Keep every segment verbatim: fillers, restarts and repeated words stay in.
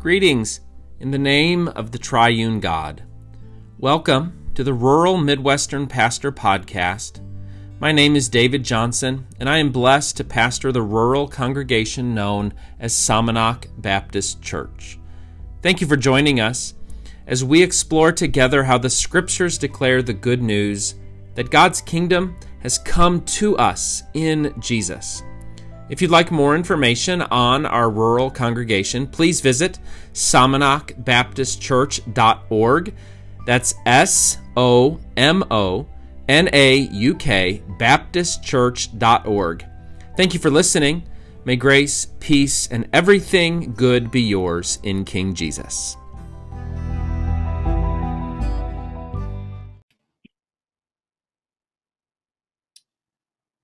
Greetings in the name of the Triune God. Welcome to the Rural Midwestern Pastor Podcast. My name is David Johnson, and I am blessed to pastor the rural congregation known as Somonauk Baptist Church. Thank you for joining us as we explore together how the Scriptures declare the good news that God's kingdom has come to us in Jesus. If you'd like more information on our rural congregation, please visit somonauk baptist church dot org. That's S O M O N A U K, baptist church dot org. Thank you for listening. May grace, peace, and everything good be yours in King Jesus.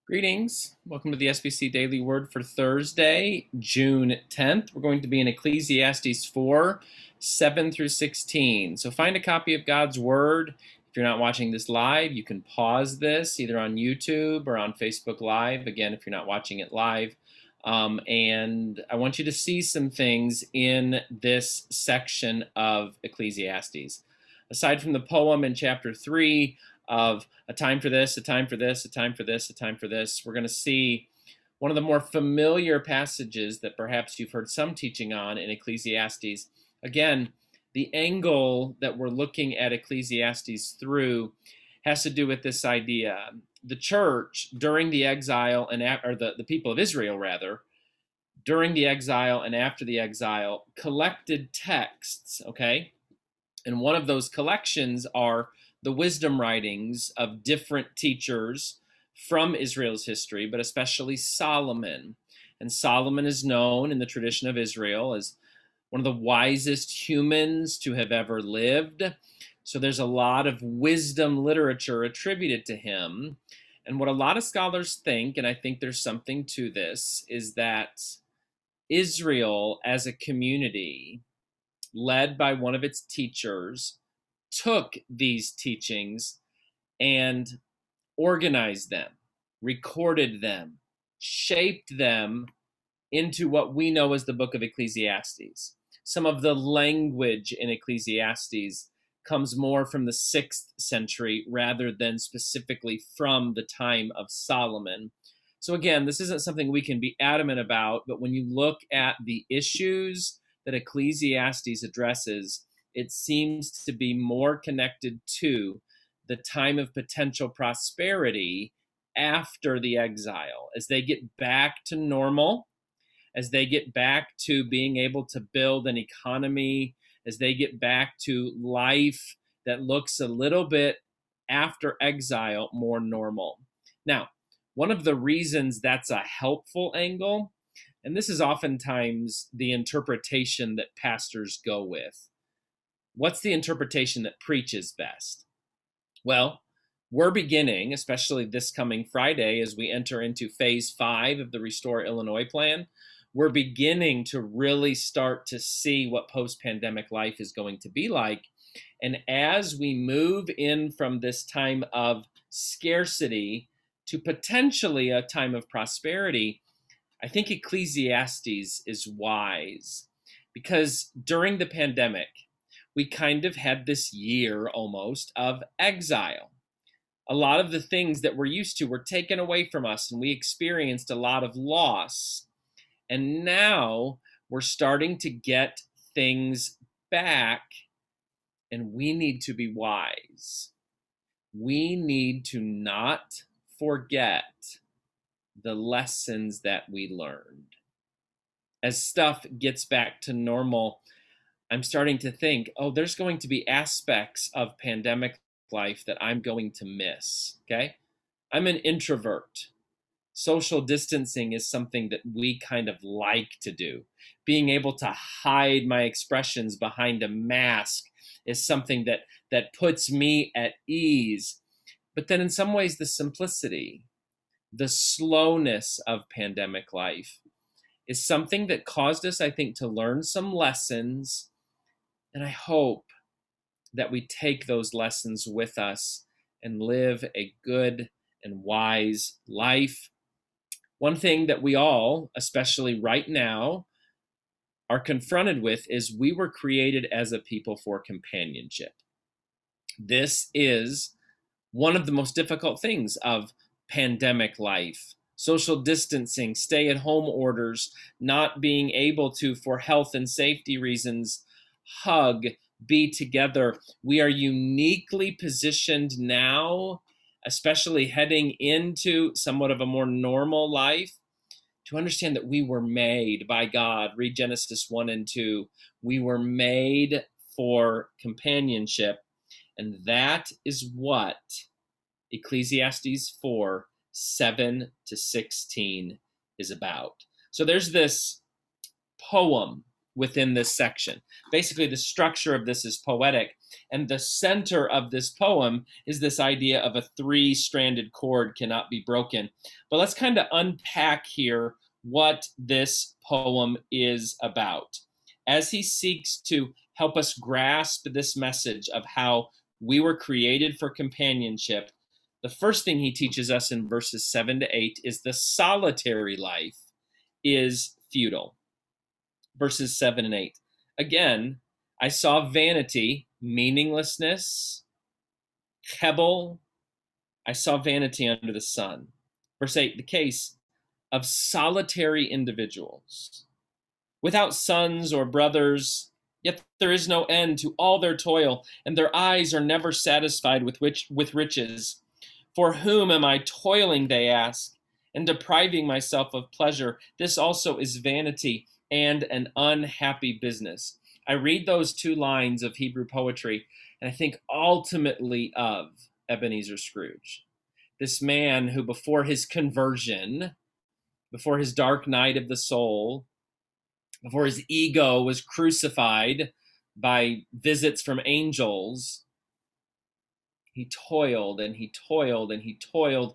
Greetings. Welcome to the S B C Daily Word for Thursday, June tenth. We're going to be in Ecclesiastes four, seven through sixteen. So find a copy of God's Word. If you're not watching this live, you can pause this either on YouTube or on Facebook Live. Again, if you're not watching it live. Um, and I want you to see some things in this section of Ecclesiastes. Aside from the poem in chapter three, of a time for this, a time for this, a time for this, a time for this. We're going to see one of the more familiar passages that perhaps you've heard some teaching on in Ecclesiastes. Again, the angle that we're looking at Ecclesiastes through has to do with this idea. The church during the exile, and or the, the people of Israel rather, during the exile and after the exile, collected texts, okay? And one of those collections are the wisdom writings of different teachers from Israel's history, but especially Solomon. And Solomon is known in the tradition of Israel as one of the wisest humans to have ever lived. So there's a lot of wisdom literature attributed to him. And what a lot of scholars think, and I think there's something to this, is that Israel as a community, led by one of its teachers, took these teachings and organized them, recorded them, shaped them into what we know as the book of Ecclesiastes. Some of the language in Ecclesiastes comes more from the sixth century rather than specifically from the time of Solomon. So again, this isn't something we can be adamant about, but when you look at the issues that Ecclesiastes addresses, it seems to be more connected to the time of potential prosperity after the exile. As they get back to normal, as they get back to being able to build an economy, as they get back to life that looks a little bit after exile more normal. Now, one of the reasons that's a helpful angle, and this is oftentimes the interpretation that pastors go with. What's the interpretation that preaches best? Well, we're beginning, especially this coming Friday, as we enter into phase five of the Restore Illinois Plan, we're beginning to really start to see what post-pandemic life is going to be like. And as we move in from this time of scarcity to potentially a time of prosperity, I think Ecclesiastes is wise, because during the pandemic, we kind of had this year almost of exile. A lot of the things that we're used to were taken away from us, and we experienced a lot of loss. And now we're starting to get things back, and we need to be wise. We need to not forget the lessons that we learned. As stuff gets back to normal, I'm starting to think, oh, there's going to be aspects of pandemic life that I'm going to miss, okay? I'm an introvert. Social distancing is something that we kind of like to do. Being able to hide my expressions behind a mask is something that, that puts me at ease. But then in some ways, the simplicity, the slowness of pandemic life is something that caused us, I think, to learn some lessons. And I hope that we take those lessons with us and live a good and wise life. One thing that we all, especially right now, are confronted with is we were created as a people for companionship. This is one of the most difficult things of pandemic life, social distancing, stay-at-home orders, not being able to, for health and safety reasons, hug, be together. We are uniquely positioned now, especially heading into somewhat of a more normal life, to understand that we were made by God. Read Genesis one and two. We were made for companionship. And that is what Ecclesiastes four, seven to sixteen is about. So there's this poem within this section. Basically, the structure of this is poetic. And the center of this poem is this idea of a three-stranded cord cannot be broken. But let's kind of unpack here what this poem is about, as he seeks to help us grasp this message of how we were created for companionship. The first thing he teaches us in verses seven to eight is the solitary life is futile. Verses seven and eight. Again, I saw vanity, meaninglessness, hebel. I saw vanity under the sun. Verse eight, the case of solitary individuals without sons or brothers, yet there is no end to all their toil, and their eyes are never satisfied with which with riches. For whom am I toiling, they ask, and depriving myself of pleasure? This also is vanity and an unhappy business. I read those two lines of Hebrew poetry, and I think ultimately of Ebenezer Scrooge, this man who before his conversion, before his dark night of the soul, before his ego was crucified by visits from angels, he toiled and he toiled and he toiled,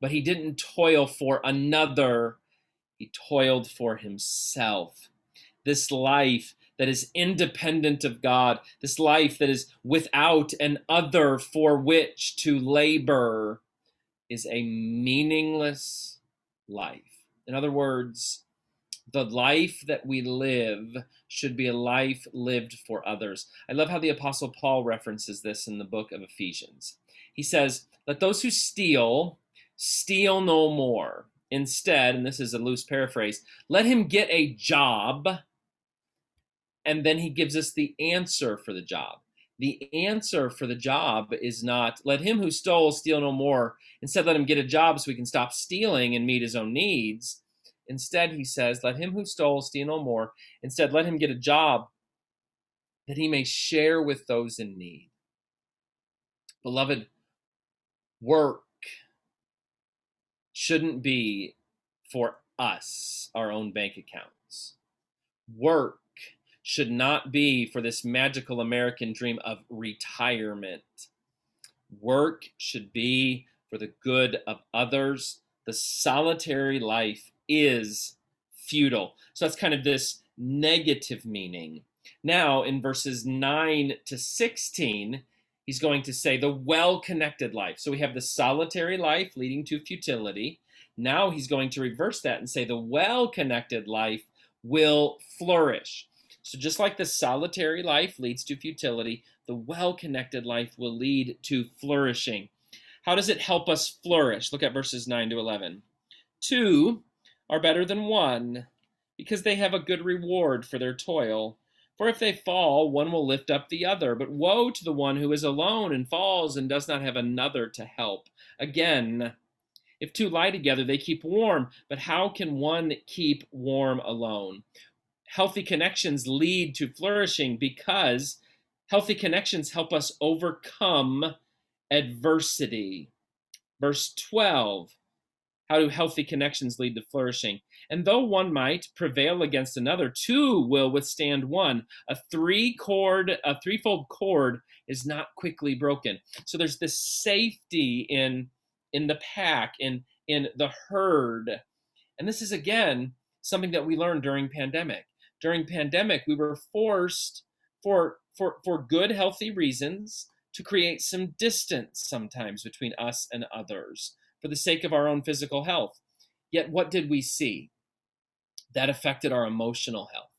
but he didn't toil for another. He toiled for himself. This life that is independent of God, this life that is without an other for which to labor, is a meaningless life. In other words, the life that we live should be a life lived for others. I love how the Apostle Paul references this in the book of Ephesians. He says, let those who steal, steal no more. Instead, and this is a loose paraphrase, let him get a job, and then he gives us the answer for the job. The answer for the job is not, let him who stole steal no more. Instead, let him get a job so he can stop stealing and meet his own needs. Instead, he says, let him who stole steal no more. Instead, let him get a job that he may share with those in need. Beloved, work shouldn't be for us, our own bank accounts. Work should not be for this magical American dream of retirement. Work should be for the good of others. The solitary life is futile. So that's kind of this negative meaning. Now in verses nine to sixteen, he's going to say the well-connected life. So we have the solitary life leading to futility. Now he's going to reverse that and say the well-connected life will flourish. So just like the solitary life leads to futility, the well-connected life will lead to flourishing. How does it help us flourish? Look at verses nine to eleven. Two are better than one, because they have a good reward for their toil. For if they fall, one will lift up the other. But woe to the one who is alone and falls and does not have another to help. Again, if two lie together, they keep warm. But how can one keep warm alone? Healthy connections lead to flourishing because healthy connections help us overcome adversity. Verse twelve. How do healthy connections lead to flourishing? And though one might prevail against another, two will withstand one. A three cord, a threefold cord is not quickly broken. So there's this safety in, in the pack, in, in the herd. And this is, again, something that we learned during pandemic. During pandemic, we were forced, for, for, for good, healthy reasons, to create some distance sometimes between us and others, for the sake of our own physical health. Yet what did we see? That affected our emotional health.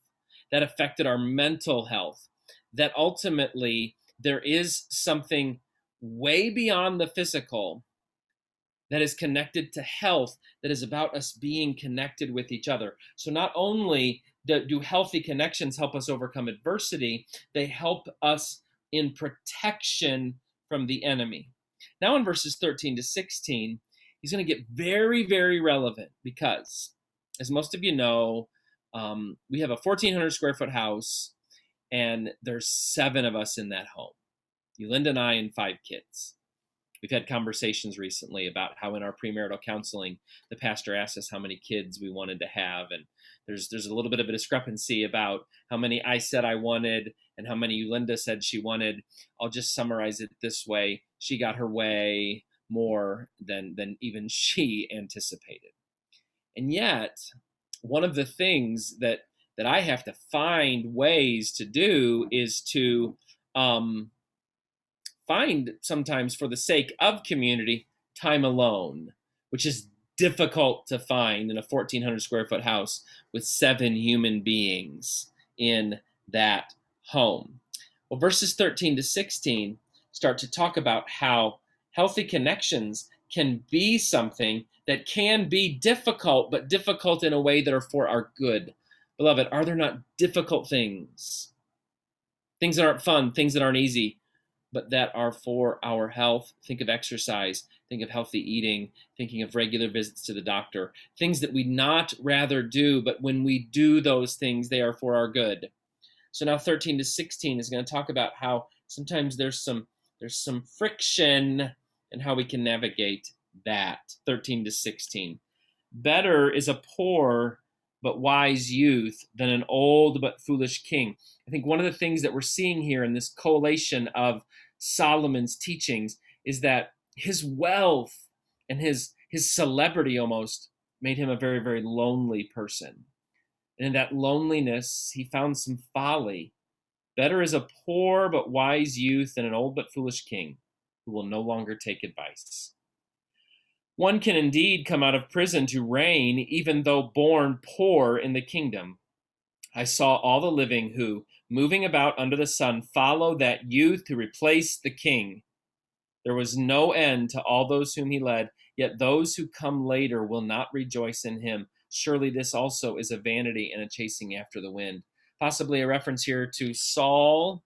that affected our mental health, that ultimately there is something way beyond the physical that is connected to health, that is about us being connected with each other. So not only do healthy connections help us overcome adversity, they help us in protection from the enemy. Now in verses thirteen to sixteen, he's going to get very, very relevant because, as most of you know, um, we have a fourteen hundred square foot house, and there's seven of us in that home. Yolanda and I and five kids. We've had conversations recently about how in our premarital counseling, the pastor asked us how many kids we wanted to have. And there's there's a little bit of a discrepancy about how many I said I wanted and how many Linda said she wanted. I'll just summarize it this way. She got her way more than, than even she anticipated. And yet, one of the things that, that I have to find ways to do is to... Um, find sometimes, for the sake of community, time alone, which is difficult to find in a fourteen hundred square foot house with seven human beings in that home. Well, verses thirteen to sixteen start to talk about how healthy connections can be something that can be difficult, but difficult in a way that are for our good. Beloved, are there not difficult things? Things that aren't fun, things that aren't easy, but that are for our health. Think of exercise, think of healthy eating, thinking of regular visits to the doctor, things that we'd not rather do, but when we do those things, they are for our good. So now thirteen to sixteen is going to talk about how sometimes there's some there's some friction and how we can navigate that. thirteen to sixteen. Better is a poor but wise youth than an old but foolish king. I think one of the things that we're seeing here in this collation of Solomon's teachings is that his wealth and his, his celebrity almost made him a very, very lonely person. And in that loneliness, he found some folly. Better is a poor but wise youth than an old but foolish king who will no longer take advice. One can indeed come out of prison to reign, even though born poor in the kingdom. I saw all the living who, moving about under the sun, follow that youth who replaced the king. There was no end to all those whom he led, yet those who come later will not rejoice in him. Surely this also is a vanity and a chasing after the wind. Possibly a reference here to Saul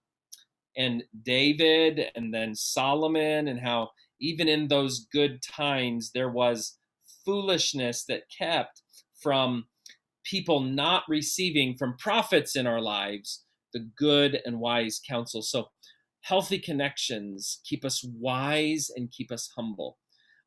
and David and then Solomon, and how even in those good times, there was foolishness that kept from people not receiving from prophets in our lives the good and wise counsel. So healthy connections keep us wise and keep us humble.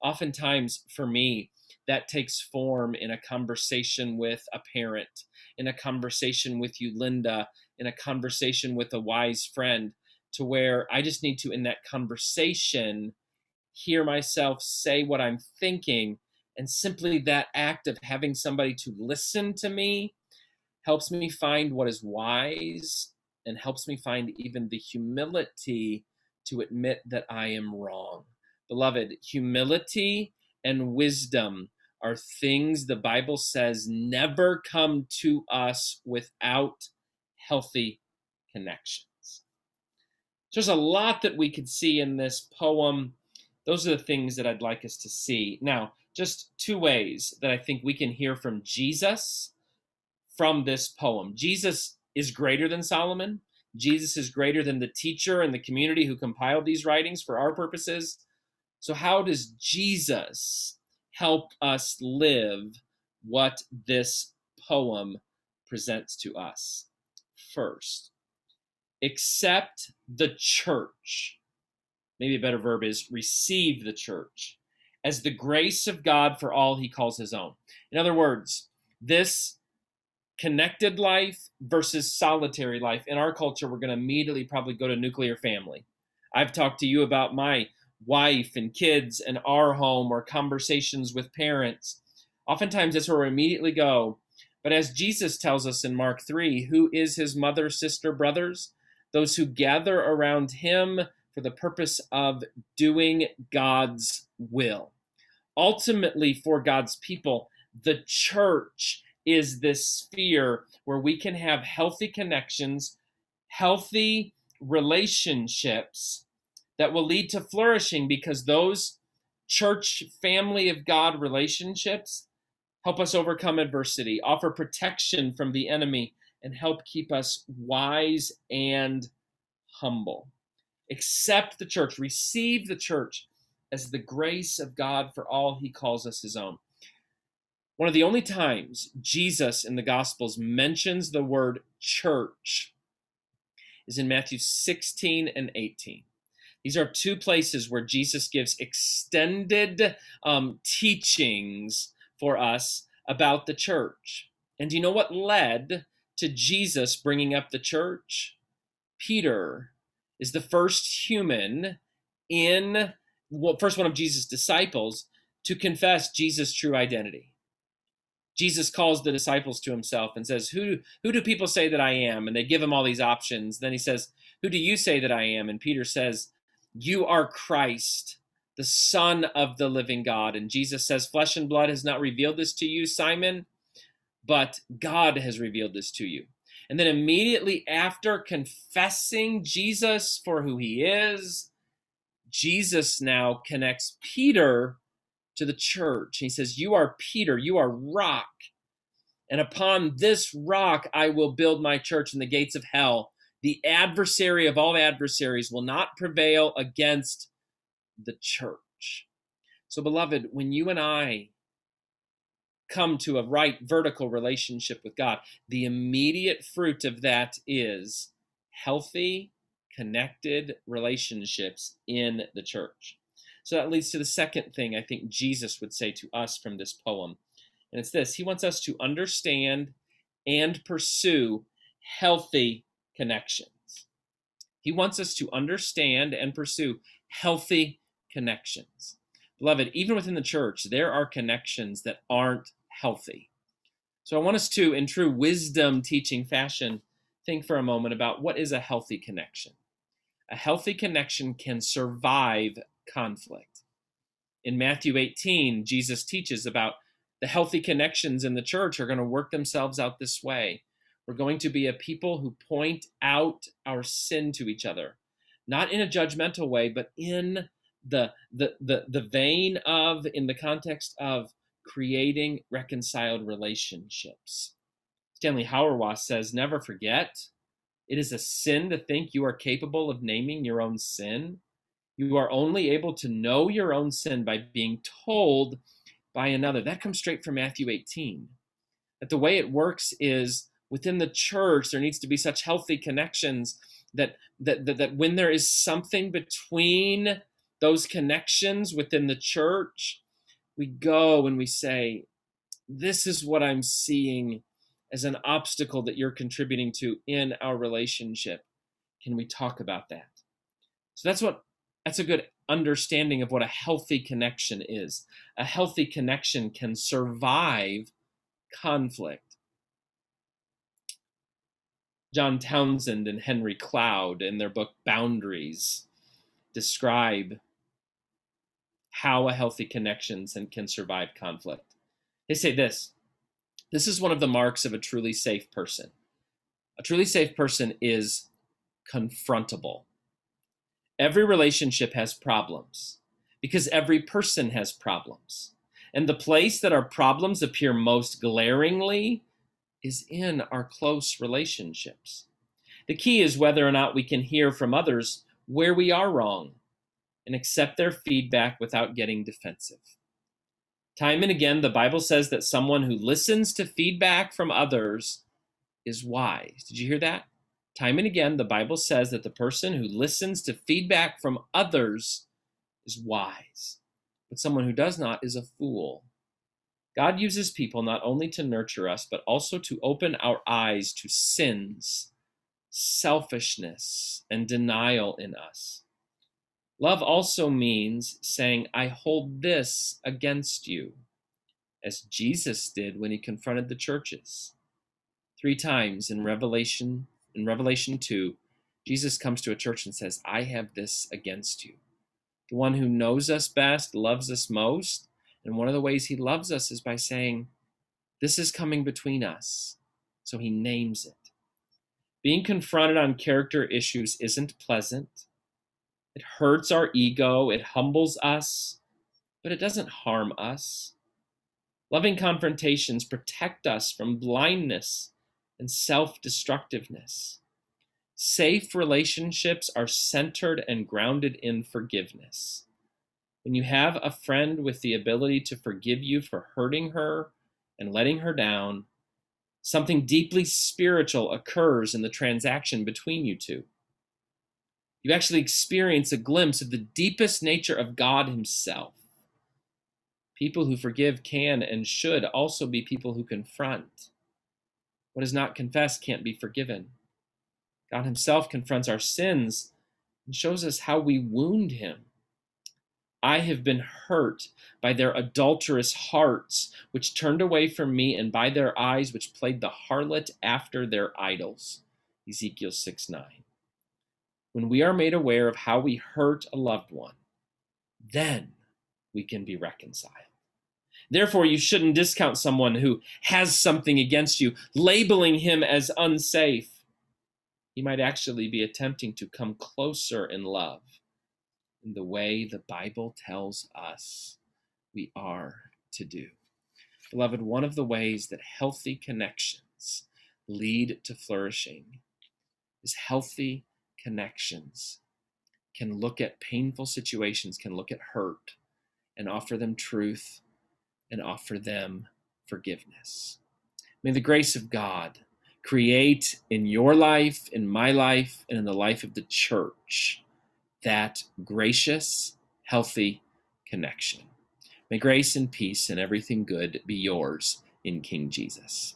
Oftentimes, for me, that takes form in a conversation with a parent, in a conversation with you, Linda, in a conversation with a wise friend, to where I just need to, in that conversation, hear myself say what I'm thinking, and simply that act of having somebody to listen to me helps me find what is wise and helps me find even the humility to admit that I am wrong. Beloved, humility and wisdom are things the Bible says never come to us without healthy connections. There's a lot that we could see in this poem. Those are the things that I'd like us to see. Now, just two ways that I think we can hear from Jesus from this poem. Jesus is greater than Solomon. Jesus is greater than the teacher and the community who compiled these writings for our purposes. So how does Jesus help us live what this poem presents to us? First, accept the church. Maybe a better verb is receive the church as the grace of God for all he calls his own. In other words, this connected life versus solitary life. In our culture, we're going to immediately probably go to nuclear family. I've talked to you about my wife and kids and our home, or conversations with parents. Oftentimes, that's where we immediately go. But as Jesus tells us in Mark three, who is his mother, sister, brothers? Those who gather around him for the purpose of doing God's will. Ultimately, for God's people, the church is this sphere where we can have healthy connections, healthy relationships that will lead to flourishing, because those church family of God relationships help us overcome adversity, offer protection from the enemy, and help keep us wise and humble. Accept the church, receive the church as the grace of God for all he calls us his own. One of the only times Jesus in the Gospels mentions the word church is in Matthew sixteen and eighteen. These are two places where Jesus gives extended um, teachings for us about the church. And do you know what led to Jesus bringing up the church? Peter is the first human in, well, first one of Jesus' disciples to confess Jesus' true identity. Jesus calls the disciples to himself and says, who, who do people say that I am? And they give him all these options. Then he says, who do you say that I am? And Peter says, you are Christ, the Son of the living God. And Jesus says, flesh and blood has not revealed this to you, Simon, but God has revealed this to you. And then immediately after confessing Jesus for who he is, Jesus now connects Peter to the church. He says, you are Peter, you are rock, and upon this rock I will build my church, in the gates of hell, the adversary of all adversaries, will not prevail against the church. So beloved, when you and I come to a right vertical relationship with God, the immediate fruit of that is healthy, connected relationships in the church. So that leads to the second thing I think Jesus would say to us from this poem. And it's this: he wants us to understand and pursue healthy connections. He wants us to understand and pursue healthy connections. Beloved, even within the church, there are connections that aren't healthy. So I want us to, in true wisdom teaching fashion, think for a moment about what is a healthy connection. A healthy connection can survive conflict. In Matthew eighteen, Jesus teaches about the healthy connections in the church are going to work themselves out this way. We're going to be a people who point out our sin to each other, not in a judgmental way, but in the the the, the vein of, in the context of creating reconciled relationships. Stanley Hauerwas says, never forget, it is a sin to think you are capable of naming your own sin. You are only able to know your own sin by being told by another. That comes straight from Matthew eighteen. That the way it works is, within the church, there needs to be such healthy connections that, that, that, that when there is something between those connections within the church, we go and we say, this is what I'm seeing as an obstacle that you're contributing to in our relationship. Can we talk about that? So that's what That's a good understanding of what a healthy connection is. A healthy connection can survive conflict. John Townsend and Henry Cloud, in their book Boundaries, describe how a healthy connection can survive conflict. They say this: this is one of the marks of a truly safe person. A truly safe person is confrontable. Every relationship has problems, because every person has problems. And the place that our problems appear most glaringly is in our close relationships. The key is whether or not we can hear from others where we are wrong and accept their feedback without getting defensive. Time and again, the Bible says that someone who listens to feedback from others is wise. Did you hear that? Time and again, the Bible says that the person who listens to feedback from others is wise, but someone who does not is a fool. God uses people not only to nurture us, but also to open our eyes to sins, selfishness, and denial in us. Love also means saying, I hold this against you, as Jesus did when he confronted the churches. Three times in Revelation In Revelation two, Jesus comes to a church and says, I have this against you. The one who knows us best loves us most. And one of the ways he loves us is by saying, This is coming between us. So he names it. Being confronted on character issues isn't pleasant. It hurts our ego. It humbles us, but it doesn't harm us. Loving confrontations protect us from blindness and self-destructiveness. Safe relationships are centered and grounded in forgiveness. When you have a friend with the ability to forgive you for hurting her and letting her down, something deeply spiritual occurs in the transaction between you two. You actually experience a glimpse of the deepest nature of God himself. People who forgive can and should also be people who confront. What is not confessed can't be forgiven. God himself confronts our sins and shows us how we wound him. I have been hurt by their adulterous hearts, which turned away from me, and by their eyes, which played the harlot after their idols. Ezekiel six nine. When we are made aware of how we hurt a loved one, then we can be reconciled. Therefore, you shouldn't discount someone who has something against you, labeling him as unsafe. He might actually be attempting to come closer in love, in the way the Bible tells us we are to do. Beloved, one of the ways that healthy connections lead to flourishing is healthy connections can look at painful situations, can look at hurt, and offer them truth and offer them forgiveness. May the grace of God create in your life, in my life, and in the life of the church that gracious, healthy connection. May grace and peace and everything good be yours in King Jesus.